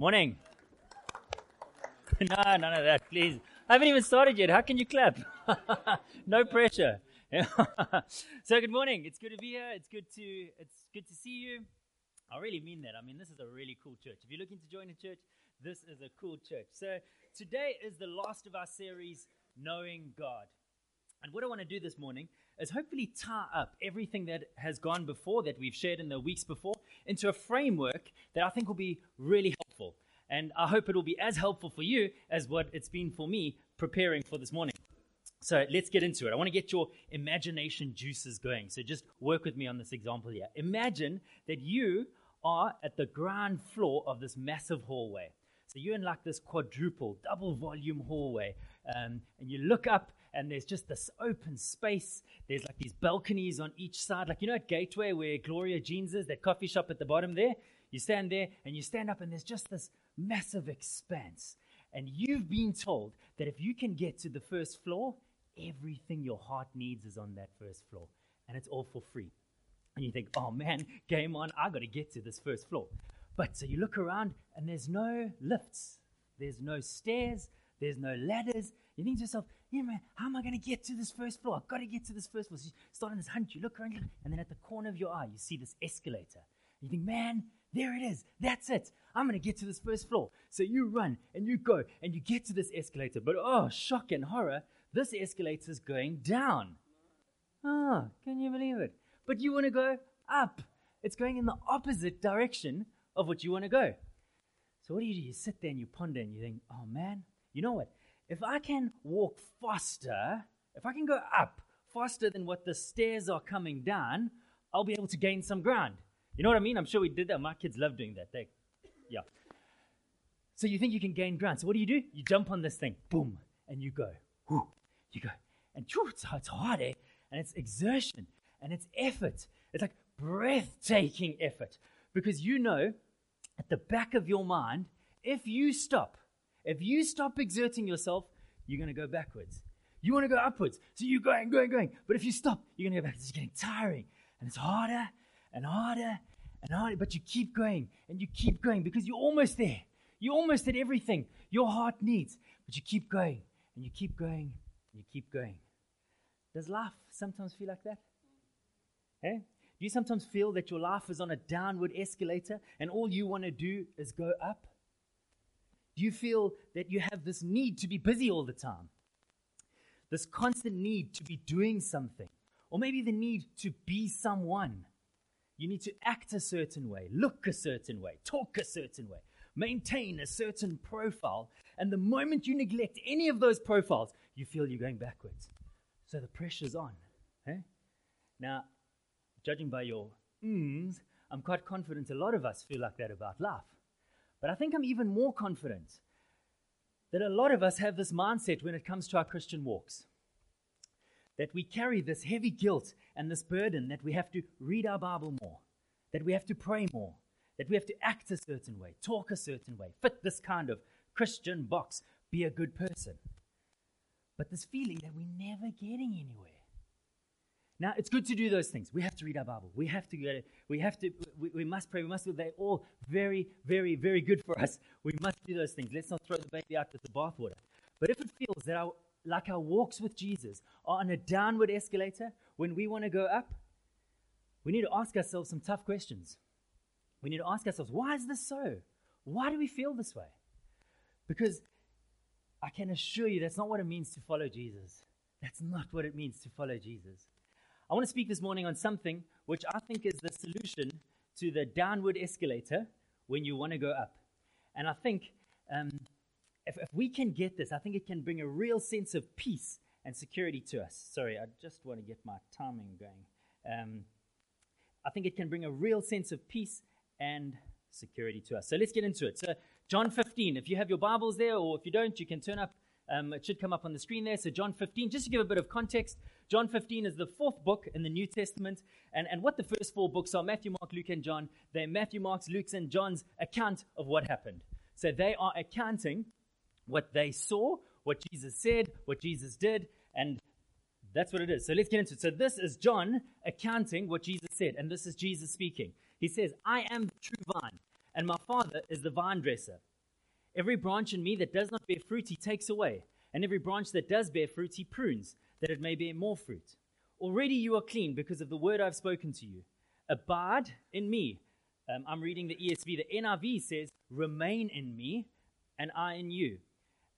Morning. No, none of that, please. I haven't even started yet. How can you clap? No pressure. So good morning. It's good to be here. It's good to see you. I really mean that. I mean, this is a really cool church. If you're looking to join a church, this is a cool church. So today is the last of our series, Knowing God. And what I want to do this morning is hopefully tie up everything that has gone before, that we've shared in the weeks before, into a framework that I think will be really helpful. And I hope it will be as helpful for you as what it's been for me preparing for this morning. So let's get into it. I want to get your imagination juices going. So just work with me on this example here. Imagine that you are at the ground floor of this massive hallway. So you're in like this quadruple, double volume hallway, and you look up and there's just this open space. There's like these balconies on each side. Like, you know, at Gateway where Gloria Jeans is, that coffee shop at the bottom there? You stand there and you stand up and there's just this massive expanse. And you've been told that if you can get to the first floor, everything your heart needs is on that first floor. And it's all for free. And you think, oh man, game on, I got to get to this first floor. But so you look around and there's no lifts. There's no stairs. There's no ladders. You think to yourself, yeah, man, how am I going to get to this first floor? I've got to get to this first floor. So you start on this hunt, you look around, and then at the corner of your eye, you see this escalator. You think, man, there it is. That's it. I'm going to get to this first floor. So you run, and you go, and you get to this escalator. But, oh, shock and horror, this escalator is going down. Oh, can you believe it? But you want to go up. It's going in the opposite direction of what you want to go. So what do? You sit there, and you ponder, and you think, oh, man, you know what? If I can walk faster, if I can go up faster than what the stairs are coming down, I'll be able to gain some ground. You know what I mean? I'm sure we did that. My kids love doing that. Yeah. So you think you can gain ground. So what do? You jump on this thing. Boom. And you go. Whoo. You go. And it's hard, eh? And it's exertion. And it's effort. It's like breathtaking effort. Because you know, at the back of your mind, if you stop exerting yourself, you're going to go backwards. You want to go upwards, so you're going. But if you stop, you're going to go backwards. It's getting tiring, and it's harder and harder and harder. But you keep going, and you keep going, because you're almost there. You're almost at everything your heart needs. But you keep going, and you keep going, and you keep going. Does life sometimes feel like that? Hey? Do you sometimes feel that your life is on a downward escalator, and all you want to do is go up? Do you feel that you have this need to be busy all the time? This constant need to be doing something. Or maybe the need to be someone. You need to act a certain way, look a certain way, talk a certain way, maintain a certain profile. And the moment you neglect any of those profiles, you feel you're going backwards. So the pressure's on. Eh? Now, judging by your I'm quite confident a lot of us feel like that about life. But I think I'm even more confident that a lot of us have this mindset when it comes to our Christian walks. That we carry this heavy guilt and this burden that we have to read our Bible more, that we have to pray more, that we have to act a certain way, talk a certain way, fit this kind of Christian box, be a good person. But this feeling that we're never getting anywhere. Now, it's good to do those things. We have to read our Bible. We have to get it. We must pray. We must do. They're all very, very, very good for us. We must do those things. Let's not throw the baby out with the bathwater. But if it feels that our walks with Jesus are on a downward escalator, when we want to go up, we need to ask ourselves some tough questions. We need to ask ourselves, why is this so? Why do we feel this way? Because I can assure you that's not what it means to follow Jesus. That's not what it means to follow Jesus. I want to speak this morning on something which I think is the solution to the downward escalator when you want to go up. And I think if we can get this, I think it can bring a real sense of peace and security to us. Sorry, I just want to get my timing going. I think it can bring a real sense of peace and security to us. So let's get into it. So John 15, if you have your Bibles there, or if you don't, you can turn up. It should come up on the screen there. So John 15, just to give a bit of context, John 15 is the fourth book in the New Testament. And what the first four books are, Matthew, Mark, Luke, and John, they're Matthew, Mark's, Luke's, and John's account of what happened. So they are accounting what they saw, what Jesus said, what Jesus did, and that's what it is. So let's get into it. So this is John accounting what Jesus said, and this is Jesus speaking. He says, I am the true vine, and my Father is the vine dresser. Every branch in me that does not bear fruit, he takes away. And every branch that does bear fruit, he prunes, that it may bear more fruit. Already you are clean because of the word I've spoken to you. Abide in me. I'm reading the ESV. The NIV says, remain in me, and I in you.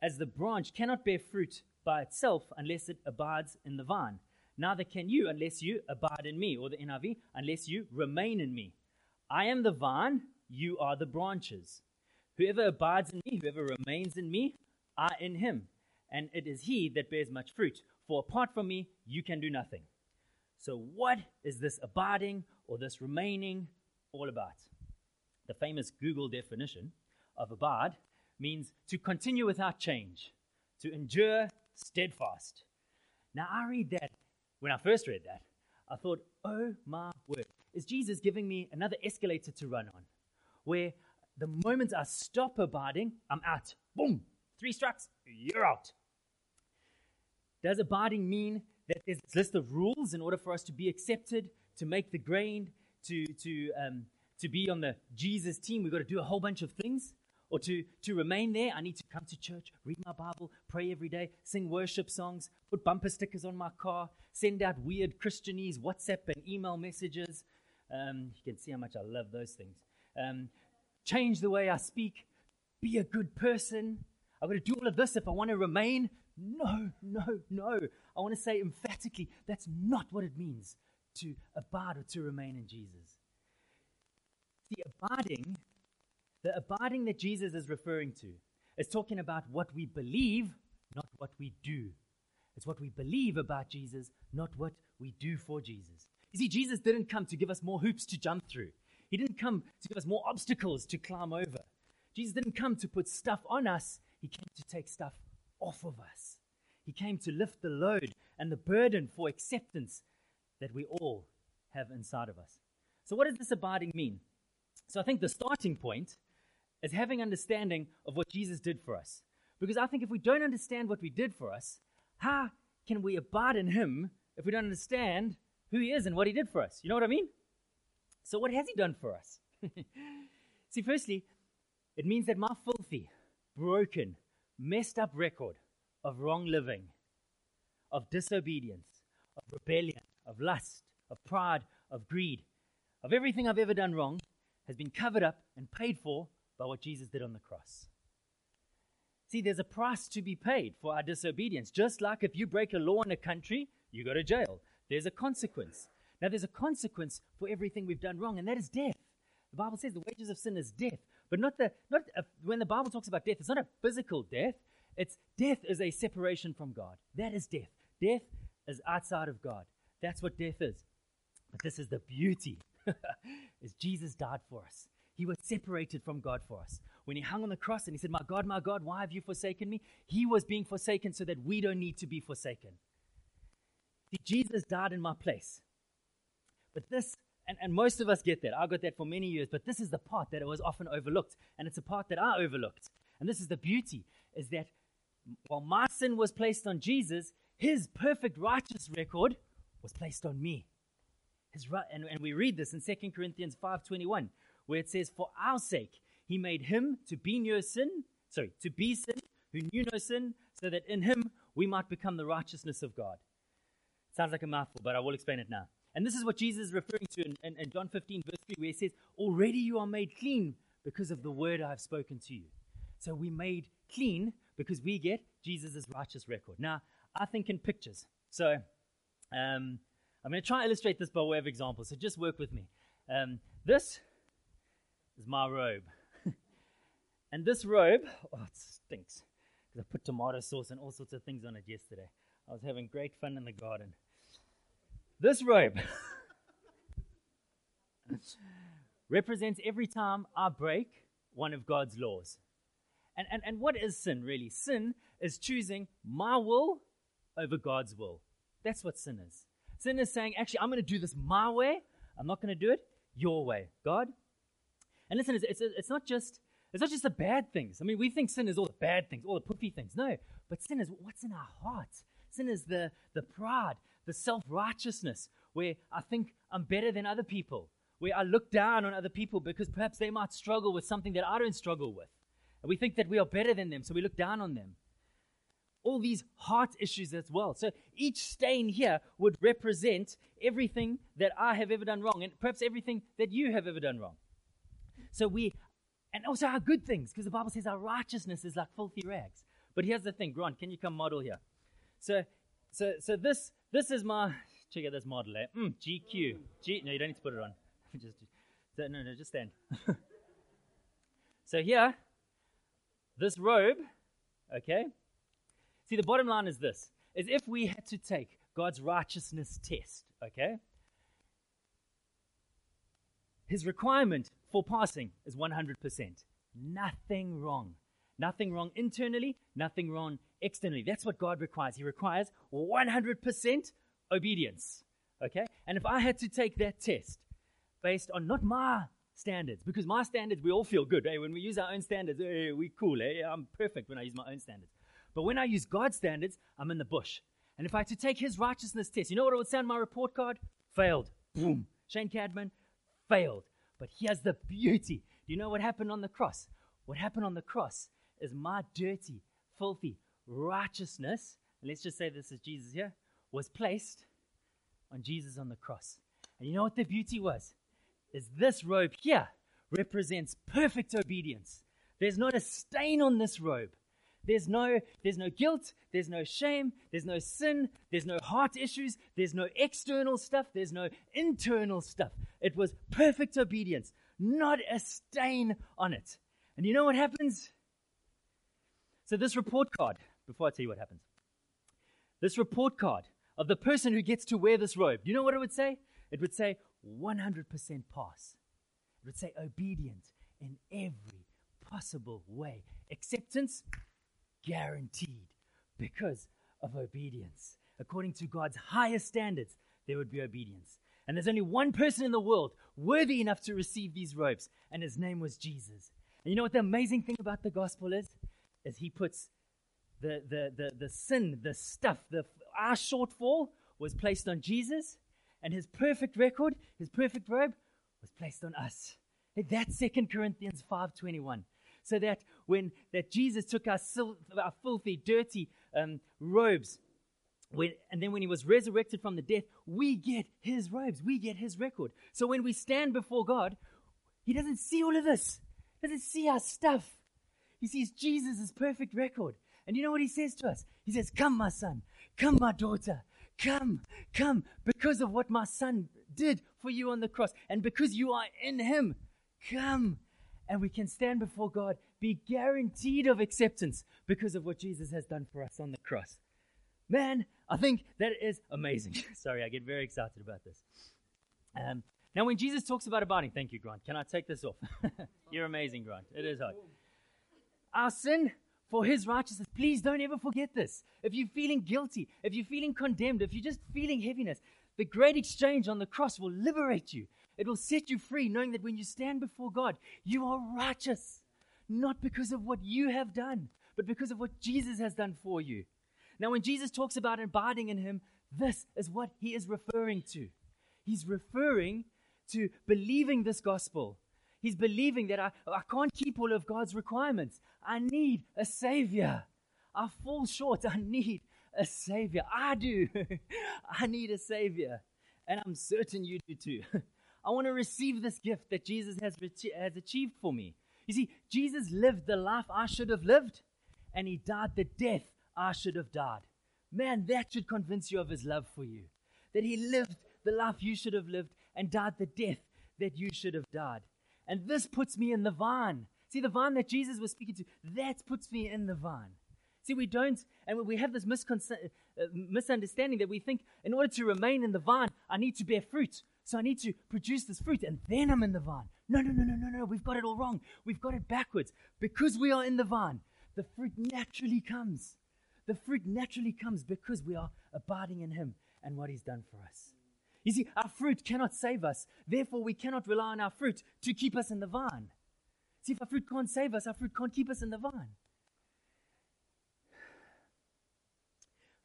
As the branch cannot bear fruit by itself unless it abides in the vine. Neither can you unless you abide in me, or the NIV, unless you remain in me. I am the vine, you are the branches. Whoever abides in me, whoever remains in me, I in him. And it is he that bears much fruit. For apart from me, you can do nothing. So what is this abiding or this remaining all about? The famous Google definition of abide means to continue without change, to endure steadfast. Now, I read that. When I first read that, I thought, oh my word, is Jesus giving me another escalator to run on? Where the moment I stop abiding, I'm out. Boom, 3 strikes, you're out. Does abiding mean that there's this list of rules in order for us to be accepted, to make the grade, to be on the Jesus team? We've got to do a whole bunch of things. Or to remain there, I need to come to church, read my Bible, pray every day, sing worship songs, put bumper stickers on my car, send out weird Christianese WhatsApp and email messages. You can see how much I love those things. Change the way I speak, be a good person. I've got to do all of this if I want to remain. No. I want to say emphatically, that's not what it means to abide or to remain in Jesus. The abiding that Jesus is referring to is talking about what we believe, not what we do. It's what we believe about Jesus, not what we do for Jesus. You see, Jesus didn't come to give us more hoops to jump through. He didn't come to give us more obstacles to climb over. Jesus didn't come to put stuff on us. He came to take stuff off of us. He came to lift the load and the burden for acceptance that we all have inside of us. So what does this abiding mean? So I think the starting point is having understanding of what Jesus did for us. Because I think if we don't understand what we did for us, how can we abide in him if we don't understand who he is and what he did for us? You know what I mean? So what has he done for us? See, firstly, it means that my filthy, broken, messed up record of wrong living, of disobedience, of rebellion, of lust, of pride, of greed, of everything I've ever done wrong has been covered up and paid for by what Jesus did on the cross. See, there's a price to be paid for our disobedience. Just like if you break a law in a country, you go to jail. There's a consequence. Now, there's a consequence for everything we've done wrong, and that is death. The Bible says the wages of sin is death, but when the Bible talks about death, it's not a physical death. It's death is a separation from God. That is death. Death is outside of God. That's what death is. But this is the beauty is Jesus died for us. He was separated from God for us. When he hung on the cross and he said, my God, why have you forsaken me?" He was being forsaken so that we don't need to be forsaken. See, Jesus died in my place. But this, and most of us get that. I got that for many years, but this is the part that was often overlooked, and it's a part that I overlooked. And this is the beauty, is that while my sin was placed on Jesus, his perfect righteous record was placed on me. And we read this in 2 Corinthians 5:21, where it says, "For our sake he made him to be sin, who knew no sin, so that in him we might become the righteousness of God." Sounds like a mouthful, but I will explain it now. And this is what Jesus is referring to in John 15, verse 3, where he says, "Already you are made clean because of the word I have spoken to you." So we made clean because we get Jesus' righteous record. Now, I think in pictures. So, I'm going to try and illustrate this by way of example, so just work with me. This is my robe. And this robe, it stinks, because I put tomato sauce and all sorts of things on it yesterday. I was having great fun in the garden. This robe represents every time I break one of God's laws. And what is sin, really? Sin is choosing my will over God's will. That's what sin is. Sin is saying, actually, I'm going to do this my way. I'm not going to do it your way, God. And listen, it's not just the bad things. I mean, we think sin is all the bad things, all the poofy things. No, but sin is what's in our hearts. Sin is the pride, the self-righteousness, where I think I'm better than other people, where I look down on other people because perhaps they might struggle with something that I don't struggle with. And we think that we are better than them, so we look down on them. All these heart issues as well. So each stain here would represent everything that I have ever done wrong, and perhaps everything that you have ever done wrong. So and also our good things, because the Bible says our righteousness is like filthy rags. But here's the thing, Grant, can you come model here? So this is my, check out this model, eh? GQ. No, you don't need to put it on. Just stand. So here, this robe, okay? See, the bottom line is this, is if we had to take God's righteousness test, okay? His requirement for passing is 100%. Nothing wrong. Nothing wrong internally, nothing wrong externally. That's what God requires. He requires 100% obedience, okay? And if I had to take that test based on not my standards, because my standards, we all feel good. Hey, when we use our own standards, hey, we're cool. Hey, I'm perfect when I use my own standards. But when I use God's standards, I'm in the bush. And if I had to take his righteousness test, you know what it would say on my report card? Failed. Boom. Shayne Cadman, failed. But here's the beauty. Do you know what happened on the cross? What happened on the cross is my dirty, filthy righteousness, and let's just say this is Jesus here, was placed on Jesus on the cross. And you know what the beauty was? Is this robe here represents perfect obedience. There's not a stain on this robe. There's no guilt, there's no shame, there's no sin, there's no heart issues, there's no external stuff, there's no internal stuff. It was perfect obedience, not a stain on it. And you know what happens? So this report card, before I tell you what happens, this report card of the person who gets to wear this robe, you know what it would say? It would say 100% pass. It would say obedient in every possible way. Acceptance guaranteed because of obedience. According to God's highest standards, there would be obedience. And there's only one person in the world worthy enough to receive these robes, and his name was Jesus. And you know what the amazing thing about the gospel is? Is he puts the sin, the stuff, our shortfall was placed on Jesus, and his perfect record, his perfect robe was placed on us. That's 2 Corinthians 5:21. So that when Jesus took our filthy, dirty robes, and then when he was resurrected from the death, we get his robes, we get his record. So when we stand before God, he doesn't see all of this. He doesn't see our stuff. He sees Jesus' perfect record. And you know what he says to us? He says, come, my son. Come, my daughter. Come. Because of what my son did for you on the cross and because you are in him, come. And we can stand before God, be guaranteed of acceptance because of what Jesus has done for us on the cross. Man, I think that is amazing. Sorry, I get very excited about this. Now, when Jesus talks about abiding, thank you, Grant. Can I take this off? You're amazing, Grant. It is hard. Our sin for his righteousness. Please don't ever forget this. If you're feeling guilty, if you're feeling condemned, if you're just feeling heaviness, the great exchange on the cross will liberate you. It will set you free, knowing that when you stand before God, you are righteous, not because of what you have done, but because of what Jesus has done for you. Now, when Jesus talks about abiding in him, this is what he is referring to. He's referring to believing this gospel. He's believing that I can't keep all of God's requirements. I need a savior. I fall short. I need a savior. I do. I need a savior. And I'm certain you do too. I want to receive this gift that Jesus has achieved for me. You see, Jesus lived the life I should have lived, and he died the death I should have died. Man, that should convince you of his love for you. That he lived the life you should have lived and died the death that you should have died. And this puts me in the vine. See, the vine that Jesus was speaking to, that puts me in the vine. See, we have this misunderstanding that we think in order to remain in the vine, I need to bear fruit. So I need to produce this fruit, and then I'm in the vine. No, we've got it all wrong. We've got it backwards. Because we are in the vine, the fruit naturally comes. The fruit naturally comes because we are abiding in him and what he's done for us. You see, our fruit cannot save us. Therefore, we cannot rely on our fruit to keep us in the vine. See, if our fruit can't save us, our fruit can't keep us in the vine.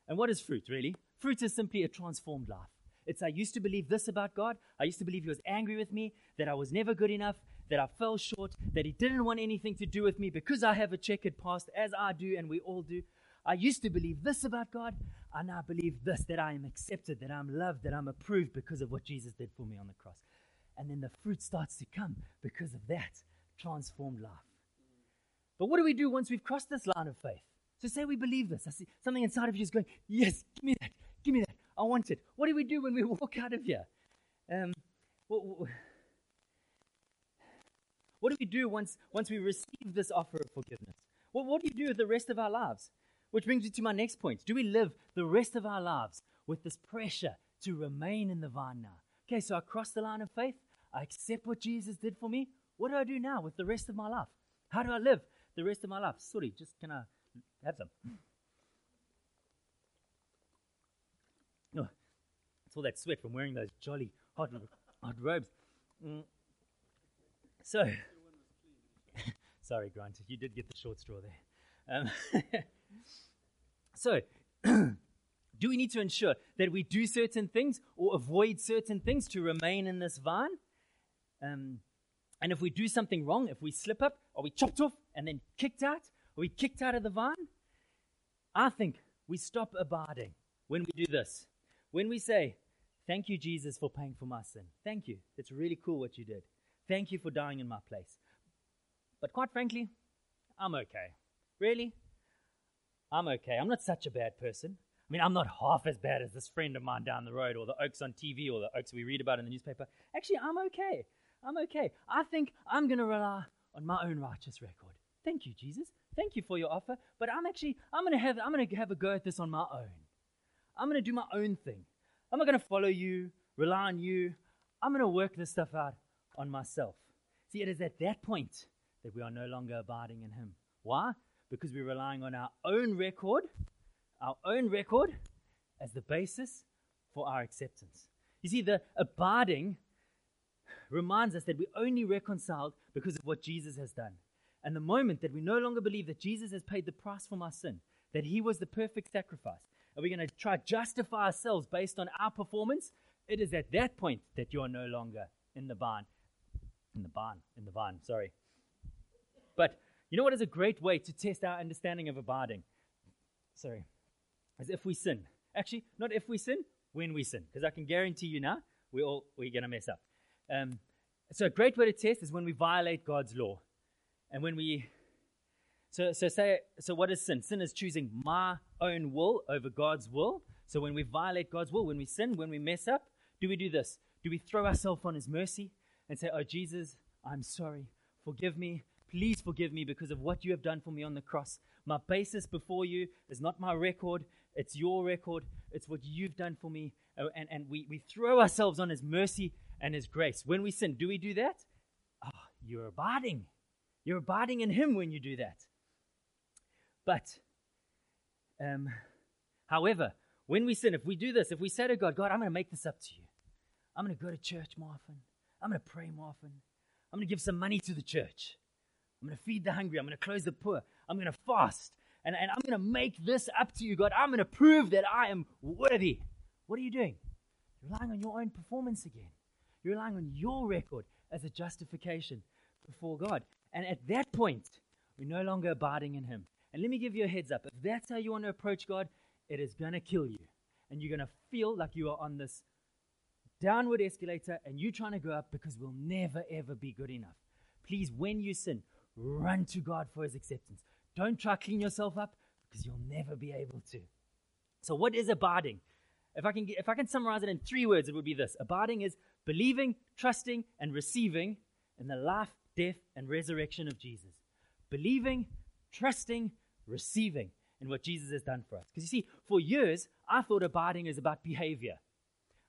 And what is fruit, really? Fruit is simply a transformed life. It's I used to believe this about God. I used to believe he was angry with me, that I was never good enough, that I fell short, that he didn't want anything to do with me because I have a checkered past, as I do and we all do. I used to believe this about God. I now believe this, that I am accepted, that I'm loved, that I'm approved because of what Jesus did for me on the cross. And then the fruit starts to come because of that transformed life. But what do we do once we've crossed this line of faith? So say we believe this. I see something inside of you is going, yes, give me that. Give me that. I want it. What do we do when we walk out of here? What do we do once we receive this offer of forgiveness? What do you do with the rest of our lives? Which brings me to my next point. Do we live the rest of our lives with this pressure to remain in the vine now? Okay, so I crossed the line of faith. I accept what Jesus did for me. What do I do now with the rest of my life? How do I live the rest of my life? Sorry, just can I have some? No, it's all that sweat from wearing those jolly hot robes. So, sorry, Grant, you did get the short straw there. So, do we need to ensure that we do certain things or avoid certain things to remain in this vine? And if we do something wrong, if we slip up, are we chopped off and then kicked out? Are we kicked out of the vine? I think we stop abiding when we do this. When we say, thank you, Jesus, for paying for my sin. Thank you. It's really cool what you did. Thank you for dying in my place. But quite frankly, I'm okay. Really? I'm okay. I'm not such a bad person. I mean, I'm not half as bad as this friend of mine down the road or the oaks on TV or the oaks we read about in the newspaper. Actually, I'm okay. I'm okay. I think I'm going to rely on my own righteous record. Thank you, Jesus. Thank you for your offer. But I'm going to have a go at this on my own. I'm going to do my own thing. I'm not going to follow you, rely on you. I'm going to work this stuff out on myself. See, it is at that point that we are no longer abiding in him. Why? Because we're relying on our own record as the basis for our acceptance. You see, the abiding reminds us that we're only reconciled because of what Jesus has done. And the moment that we no longer believe that Jesus has paid the price for my sin, that he was the perfect sacrifice, and we're going to try to justify ourselves based on our performance, it is at that point that you are no longer in the vine. In the vine, sorry. But you know what is a great way to test our understanding of abiding? Sorry. As if we sin. Actually, not if we sin, when we sin. Because I can guarantee you now, we're going to mess up. So a great way to test is when we violate God's law. And when we... So what is sin? Sin is choosing my own will over God's will. So when we violate God's will, when we sin, when we mess up, do we do this? Do we throw ourselves on his mercy and say, oh, Jesus, I'm sorry. Forgive me. Please forgive me because of what you have done for me on the cross. My basis before you is not my record. It's your record. It's what you've done for me. And we throw ourselves on his mercy and his grace. When we sin, do we do that? Oh, you're abiding. You're abiding in him when you do that. But, however, when we sin, if we do this, if we say to God, I'm going to make this up to you. I'm going to go to church more often. I'm going to pray more often. I'm going to give some money to the church. I'm going to feed the hungry. I'm going to clothe the poor. I'm going to fast. And I'm going to make this up to you, God. I'm going to prove that I am worthy. What are you doing? You're relying on your own performance again. You're relying on your record as a justification before God. And at that point, we're no longer abiding in him. And let me give you a heads up. If that's how you want to approach God, it is going to kill you. And you're going to feel like you are on this downward escalator and you're trying to go up because we'll never, ever be good enough. Please, when you sin, run to God for his acceptance. Don't try to clean yourself up because you'll never be able to. So what is abiding? If I can summarize it in three words, it would be this. Abiding is believing, trusting, and receiving in the life, death, and resurrection of Jesus. Believing, trusting, receiving in what Jesus has done for us. Because you see, for years, I thought abiding is about behavior.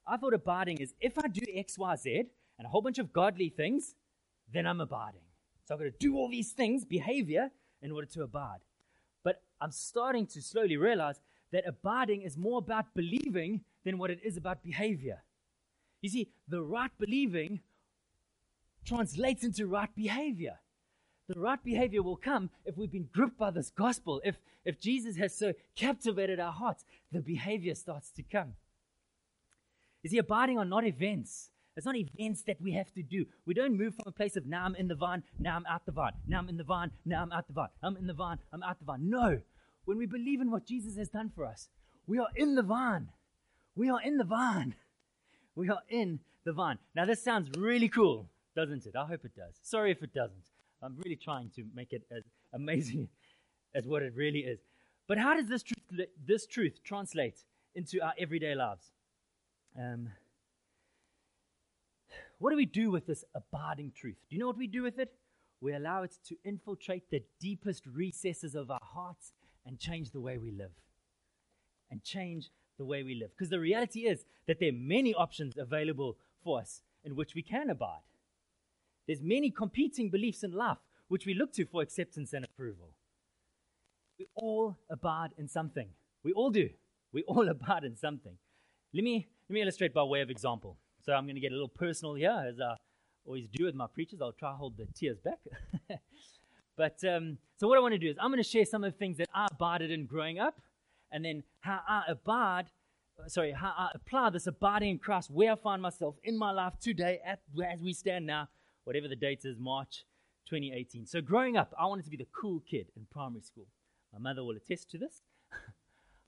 I thought abiding is if I do X, Y, Z, and a whole bunch of godly things, then I'm abiding. So I've got to do all these things, behavior, in order to abide. But I'm starting to slowly realize that abiding is more about believing than what it is about behavior. You see, the right believing translates into right behavior. The right behavior will come if we've been gripped by this gospel. If Jesus has so captivated our hearts, the behavior starts to come. You see, abiding are not events. It's not events that we have to do. We don't move from a place of now I'm in the vine, now I'm out the vine, now I'm in the vine, now I'm out the vine, I'm in the vine, I'm out the vine. No. When we believe in what Jesus has done for us, we are in the vine. We are in the vine. We are in the vine. Now this sounds really cool, doesn't it? I hope it does. Sorry if it doesn't. I'm really trying to make it as amazing as what it really is. But how does this truth translate into our everyday lives? What do we do with this abiding truth? Do you know what we do with it? We allow it to infiltrate the deepest recesses of our hearts and change the way we live. And change the way we live. Because the reality is that there are many options available for us in which we can abide. There's many competing beliefs in life which we look to for acceptance and approval. We all abide in something. We all do. We all abide in something. Let me illustrate by way of example. So I'm going to get a little personal here, as I always do with my preachers. I'll try to hold the tears back. But so what I want to do is I'm going to share some of the things that I abided in growing up, and then how I apply this abiding in Christ, where I find myself in my life today as we stand now, whatever the date is, March 2018. So growing up, I wanted to be the cool kid in primary school. My mother will attest to this.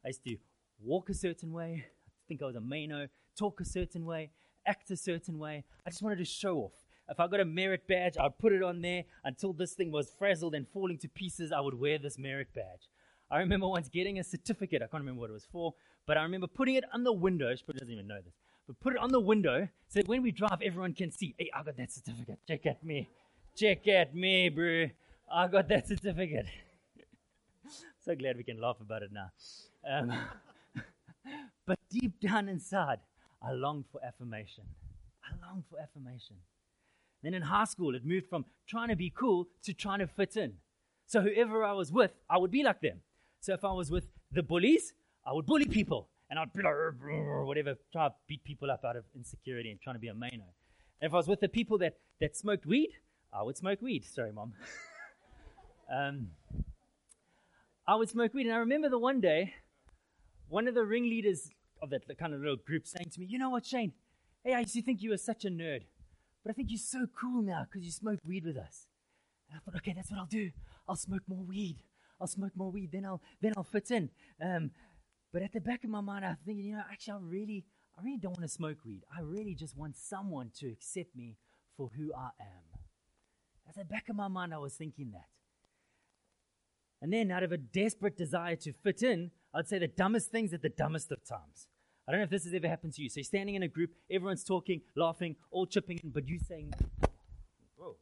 I used to walk a certain way. I think I was a mano. Talk a certain way. Act a certain way. I just wanted to show off. If I got a merit badge, I'd put it on there until this thing was frazzled and falling to pieces. I would wear this merit badge. I remember once getting a certificate. I can't remember what it was for, but I remember putting it on the window. She probably doesn't even know this, but put it on the window so that when we drive, everyone can see, hey, I got that certificate. Check at me. Check at me, bro. I got that certificate. So glad we can laugh about it now. But deep down inside, I longed for affirmation. I longed for affirmation. Then in high school, it moved from trying to be cool to trying to fit in. So whoever I was with, I would be like them. So if I was with the bullies, I would bully people. And I'd be like, whatever, try to beat people up out of insecurity and trying to be a mano. And if I was with the people that smoked weed, I would smoke weed. Sorry, Mom. I would smoke weed. And I remember the one day, one of the ringleaders of that kind of little group saying to me, you know what, Shayne? Hey, I used to think you were such a nerd, but I think you're so cool now because you smoked weed with us. And I thought, okay, that's what I'll do. I'll smoke more weed. Then I'll fit in. But at the back of my mind, I'm thinking, you know, actually, I really don't want to smoke weed. I really just want someone to accept me for who I am. At the back of my mind, I was thinking that. And then out of a desperate desire to fit in, I'd say the dumbest things at the dumbest of times. I don't know if this has ever happened to you. So you're standing in a group, everyone's talking, laughing, all chipping in, but you're saying, whoa,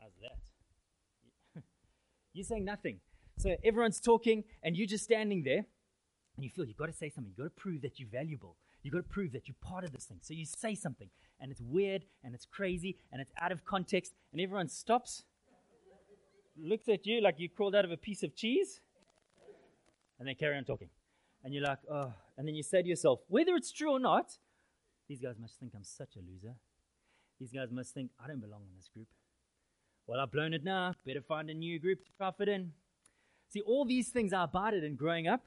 how's that? You're saying nothing. So everyone's talking and you're just standing there and you feel you've got to say something. You've got to prove that you're valuable. You've got to prove that you're part of this thing. So you say something and it's weird and it's crazy and it's out of context and everyone stops, looks at you like you crawled out of a piece of cheese, and they carry on talking. And you're like, oh. And then you say to yourself, whether it's true or not, these guys must think I'm such a loser. These guys must think I don't belong in this group. Well, I've blown it now. Better find a new group to profit in. See, all these things I abided in growing up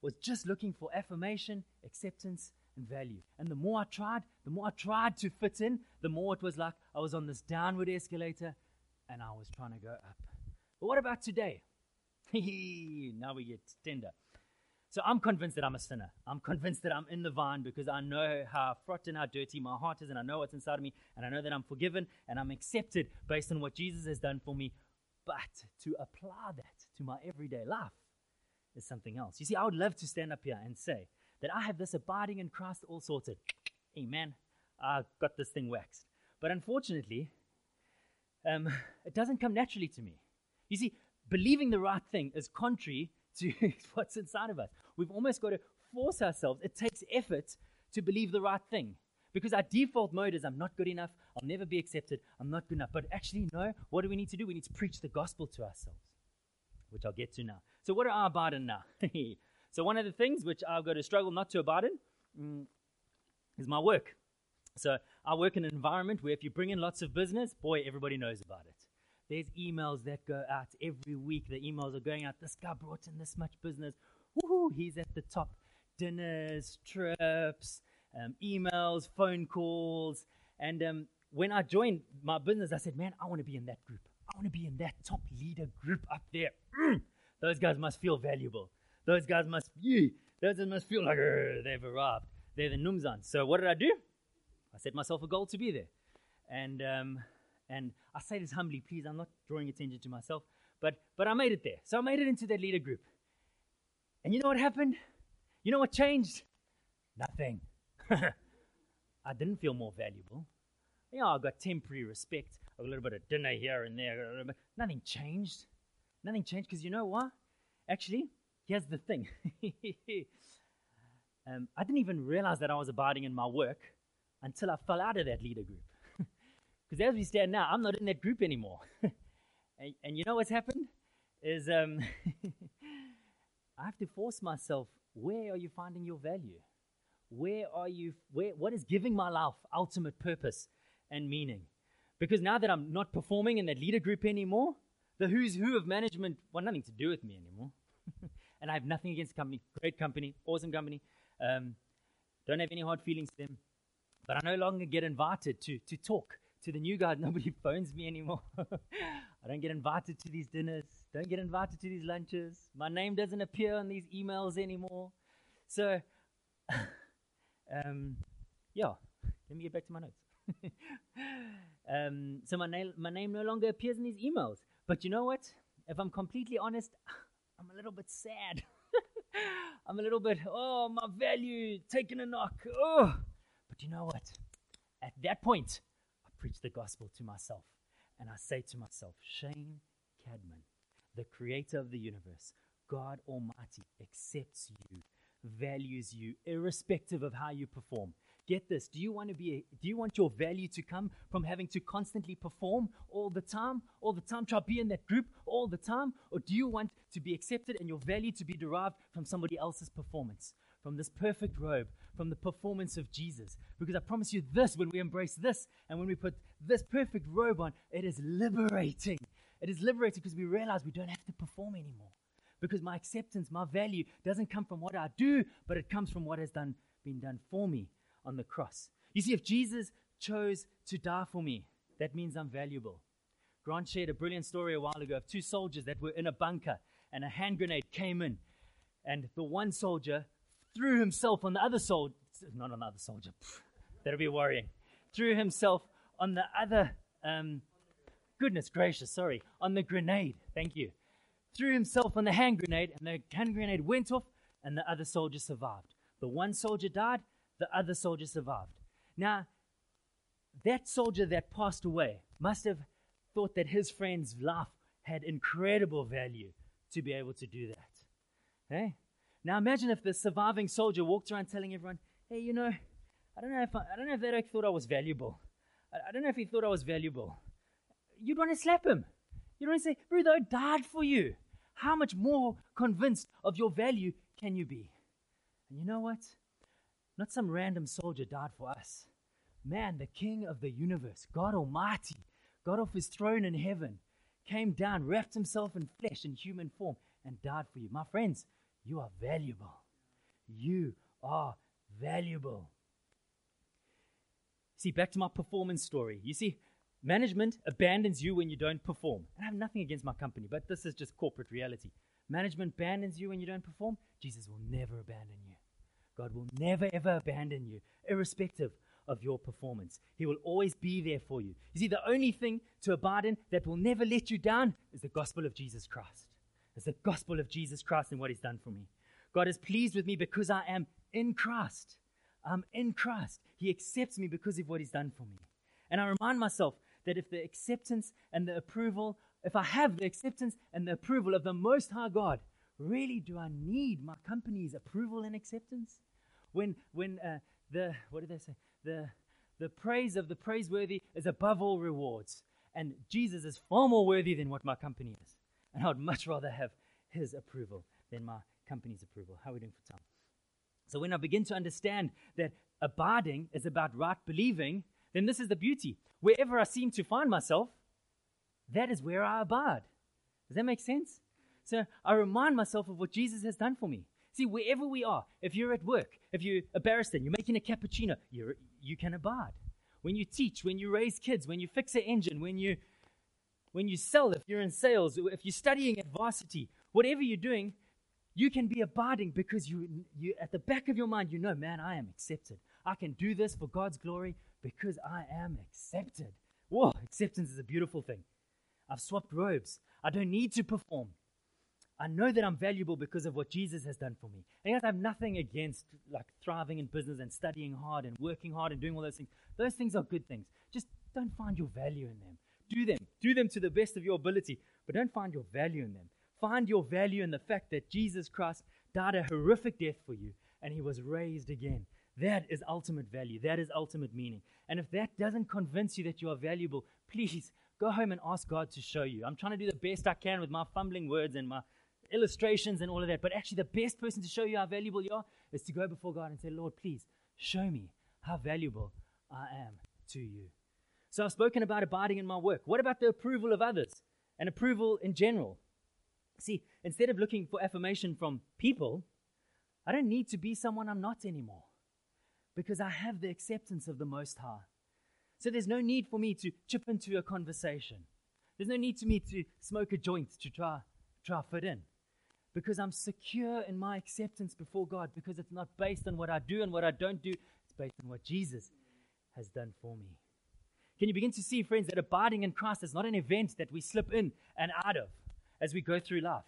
was just looking for affirmation, acceptance, and value. And the more I tried to fit in, the more it was like I was on this downward escalator and I was trying to go up. But what about today? Now we get tender. So I'm convinced that I'm a sinner. I'm convinced that I'm in the vine because I know how fraught and how dirty my heart is, and I know what's inside of me, and I know that I'm forgiven and I'm accepted based on what Jesus has done for me. But to apply that to my everyday life is something else. You see, I would love to stand up here and say that I have this abiding in Christ all sorted. Amen. I got this thing waxed. But unfortunately, it doesn't come naturally to me. You see, believing the right thing is contrary to what's inside of us. We've almost got to force ourselves. It takes effort to believe the right thing because our default mode is I'm not good enough. I'll never be accepted. I'm not good enough. But actually, no, what do we need to do? We need to preach the gospel to ourselves, which I'll get to now. So what do I abide in now? So one of the things which I've got to struggle not to abide in is my work. So I work in an environment where if you bring in lots of business, boy, everybody knows about it. There's emails that go out every week. The emails are going out. This guy brought in this much business. Woohoo, he's at the top. Dinners, trips, emails, phone calls. And when I joined my business, I said, man, I want to be in that group. I want to be in that top leader group up there. Those guys must feel valuable. Those guys must feel like they've arrived. They're the Numzan. So what did I do? I set myself a goal to be there. And I say this humbly, please, I'm not drawing attention to myself, but I made it there. So I made it into that leader group. And you know what happened? You know what changed? Nothing. I didn't feel more valuable. You know, I got temporary respect, a little bit of dinner here and there. Nothing changed. Nothing changed because you know what? Actually, here's the thing. I didn't even realize that I was abiding in my work until I fell out of that leader group. Because as we stand now, I'm not in that group anymore. and you know what's happened? Is I have to force myself, where are you finding your value? What is giving my life ultimate purpose and meaning? Because now that I'm not performing in that leader group anymore, the who's who of management want nothing to do with me anymore. And I have nothing against company, great company, awesome company. Don't have any hard feelings to them. But I no longer get invited to talk to the new guys. Nobody phones me anymore. I don't get invited to these dinners. Don't get invited to these lunches. My name doesn't appear on these emails anymore. So, let me get back to my notes. So my name no longer appears in these emails. But you know what? If I'm completely honest, I'm a little bit sad. I'm a little bit, my value, taking a knock. Oh, but you know what? At that point, I preach the gospel to myself. And I say to myself, Shayne Cadman, the creator of the universe, God Almighty accepts you, values you, irrespective of how you perform. Get this. Do you want your value to come from having to constantly perform all the time? All the time, try to be in that group all the time? Or do you want to be accepted and your value to be derived from somebody else's performance? From this perfect robe, from the performance of Jesus? Because I promise you this, when we embrace this and when we put this perfect robe on, it is liberating. It is liberating because we realize we don't have to perform anymore. Because my acceptance, my value doesn't come from what I do, but it comes from what has been done for me on the cross. You see, if Jesus chose to die for me, that means I'm valuable. Grant shared a brilliant story a while ago of two soldiers that were in a bunker and a hand grenade came in. And the one soldier threw himself on the other soldier, not on the other soldier, that'll be worrying. Threw himself on the other, goodness gracious, sorry, on the grenade, thank you. Threw himself on the hand grenade and the hand grenade went off and the other soldier survived. The one soldier died, the other soldier survived. Now, that soldier that passed away must have thought that his friend's life had incredible value to be able to do that. Okay? Now, imagine if the surviving soldier walked around telling everyone, hey, you know, I don't know if that guy thought I was valuable. I don't know if he thought I was valuable. You'd want to slap him. You'd want to say, Brother, I died for you. How much more convinced of your value can you be? And you know what? Not some random soldier died for us. Man, the King of the universe, God Almighty, got off his throne in heaven, came down, wrapped himself in flesh in human form, and died for you. My friends, you are valuable. You are valuable. See, back to my performance story. You see, management abandons you when you don't perform. And I have nothing against my company, but this is just corporate reality. Management abandons you when you don't perform. Jesus will never abandon you. God will never, ever abandon you, irrespective of your performance. He will always be there for you. You see, the only thing to abide in that will never let you down is the gospel of Jesus Christ. It's the gospel of Jesus Christ and what he's done for me. God is pleased with me because I am in Christ. I'm in Christ. He accepts me because of what he's done for me. And I remind myself that if I have the acceptance and the approval of the Most High God, really, do I need my company's approval and acceptance? The praise of the praiseworthy is above all rewards, and Jesus is far more worthy than what my company is. And I would much rather have his approval than my company's approval. How are we doing for time? So when I begin to understand that abiding is about right believing, then this is the beauty. Wherever I seem to find myself, that is where I abide. Does that make sense? So I remind myself of what Jesus has done for me. See, wherever we are, if you're at work, if you're a barista and you're making a cappuccino, you can abide. When you teach, when you raise kids, when you fix an engine, when you sell, if you're in sales, if you're studying at varsity, whatever you're doing, you can be abiding because you at the back of your mind, you know, man, I am accepted. I can do this for God's glory because I am accepted. Whoa, acceptance is a beautiful thing. I've swapped robes. I don't need to perform. I know that I'm valuable because of what Jesus has done for me. And I have nothing against like thriving in business and studying hard and working hard and doing all those things. Those things are good things. Just don't find your value in them. Do them to the best of your ability, but don't find your value in them. Find your value in the fact that Jesus Christ died a horrific death for you and he was raised again. That is ultimate value. That is ultimate meaning. And if that doesn't convince you that you are valuable, please go home and ask God to show you. I'm trying to do the best I can with my fumbling words and my illustrations and all of that, but actually the best person to show you how valuable you are is to go before God and say, Lord, please show me how valuable I am to you. So I've spoken about abiding in my work. What about the approval of others and approval in general? See, instead of looking for affirmation from people, I don't need to be someone I'm not anymore because I have the acceptance of the Most High. So there's no need for me to chip into a conversation. There's no need for me to smoke a joint to try fit in. Because I'm secure in my acceptance before God, because it's not based on what I do and what I don't do. It's based on what Jesus has done for me. Can you begin to see, friends, that abiding in Christ is not an event that we slip in and out of as we go through life?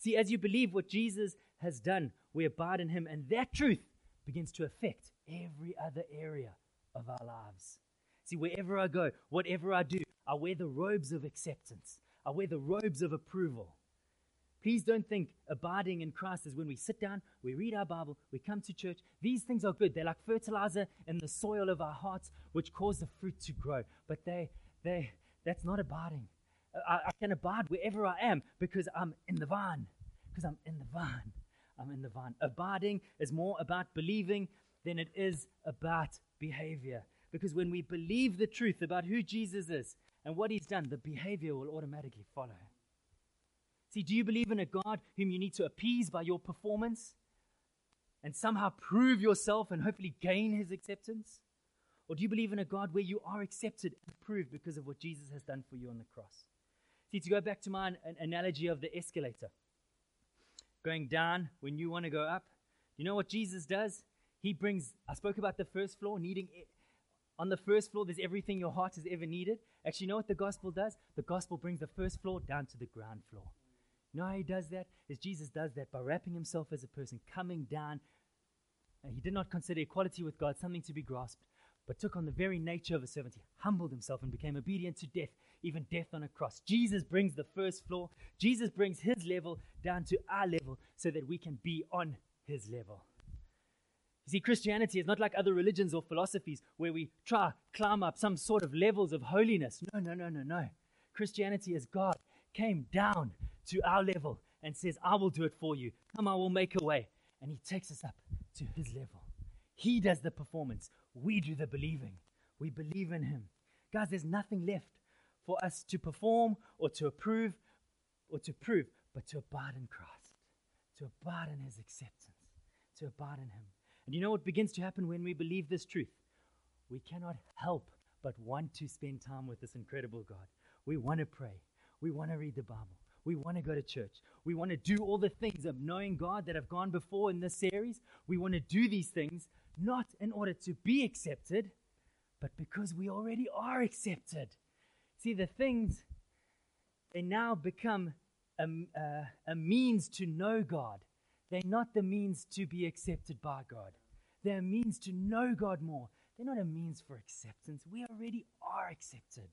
See, as you believe what Jesus has done, we abide in him, and that truth begins to affect every other area of our lives. See, wherever I go, whatever I do, I wear the robes of acceptance. I wear the robes of approval. Please don't think abiding in Christ is when we sit down, we read our Bible, we come to church. These things are good. They're like fertilizer in the soil of our hearts, which cause the fruit to grow. But that's not abiding. I can abide wherever I am because I'm in the vine. I'm in the vine. Abiding is more about believing than it is about behavior. Because when we believe the truth about who Jesus is and what he's done, the behavior will automatically follow. See, do you believe in a God whom you need to appease by your performance and somehow prove yourself and hopefully gain his acceptance? Or do you believe in a God where you are accepted and approved because of what Jesus has done for you on the cross? See, to go back to my analogy of the escalator, going down when you want to go up, you know what Jesus does? He brings, I spoke about the first floor, needing it. On the first floor, there's everything your heart has ever needed. Actually, you know what the gospel does? The gospel brings the first floor down to the ground floor. No, he does that, as Jesus does that by wrapping himself as a person, coming down. And he did not consider equality with God something to be grasped, but took on the very nature of a servant. He humbled himself and became obedient to death, even death on a cross. Jesus brings the first floor. Jesus brings his level down to our level so that we can be on his level. You see, Christianity is not like other religions or philosophies where we try to climb up some sort of levels of holiness. No. Christianity is God came down to our level and says, I will do it for you. Come, I will make a way. And he takes us up to his level. He does the performance. We do the believing. We believe in him. Guys, there's nothing left for us to perform or to approve or to prove, but to abide in Christ, to abide in his acceptance, to abide in him. And you know what begins to happen when we believe this truth? We cannot help but want to spend time with this incredible God. We want to pray. We want to read the Bible. We want to go to church. We want to do all the things of knowing God that have gone before in this series. We want to do these things not in order to be accepted, but because we already are accepted. See, the things, they now become a means to know God. They're not the means to be accepted by God. They're a means to know God more. They're not a means for acceptance. We already are accepted.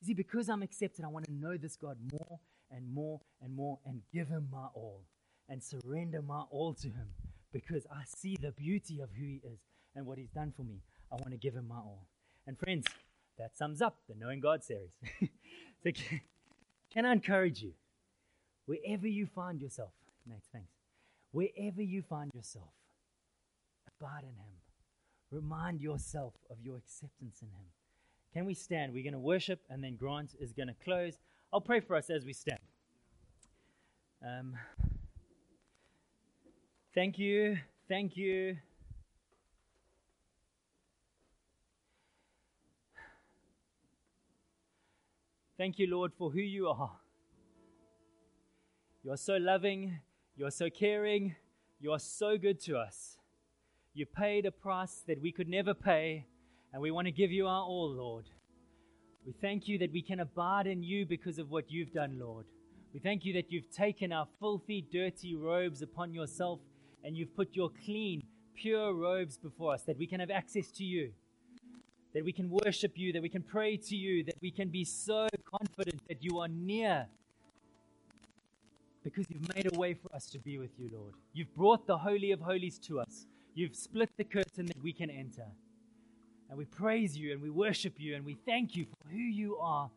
You see, because I'm accepted, I want to know this God more and more and more, and give him my all and surrender my all to him because I see the beauty of who he is and what he's done for me. I want to give him my all. And friends, that sums up the Knowing God series. So can I encourage you, wherever you find yourself, Nate, thanks, wherever you find yourself, abide in him. Remind yourself of your acceptance in him. Can we stand? We're going to worship and then Grant is going to close. I'll pray for us as we stand. Thank you. Thank you, Lord, for who you are. You are so loving. You are so caring. You are so good to us. You paid a price that we could never pay, and we want to give you our all, Lord. We thank you that we can abide in you because of what you've done, Lord. We thank you that you've taken our filthy, dirty robes upon yourself, and you've put your clean, pure robes before us, that we can have access to you, that we can worship you, that we can pray to you, that we can be so confident that you are near because you've made a way for us to be with you, Lord. You've brought the Holy of Holies to us. You've split the curtain that we can enter. And we praise you and we worship you and we thank you for who you are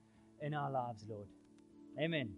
in our lives, Lord. Amen.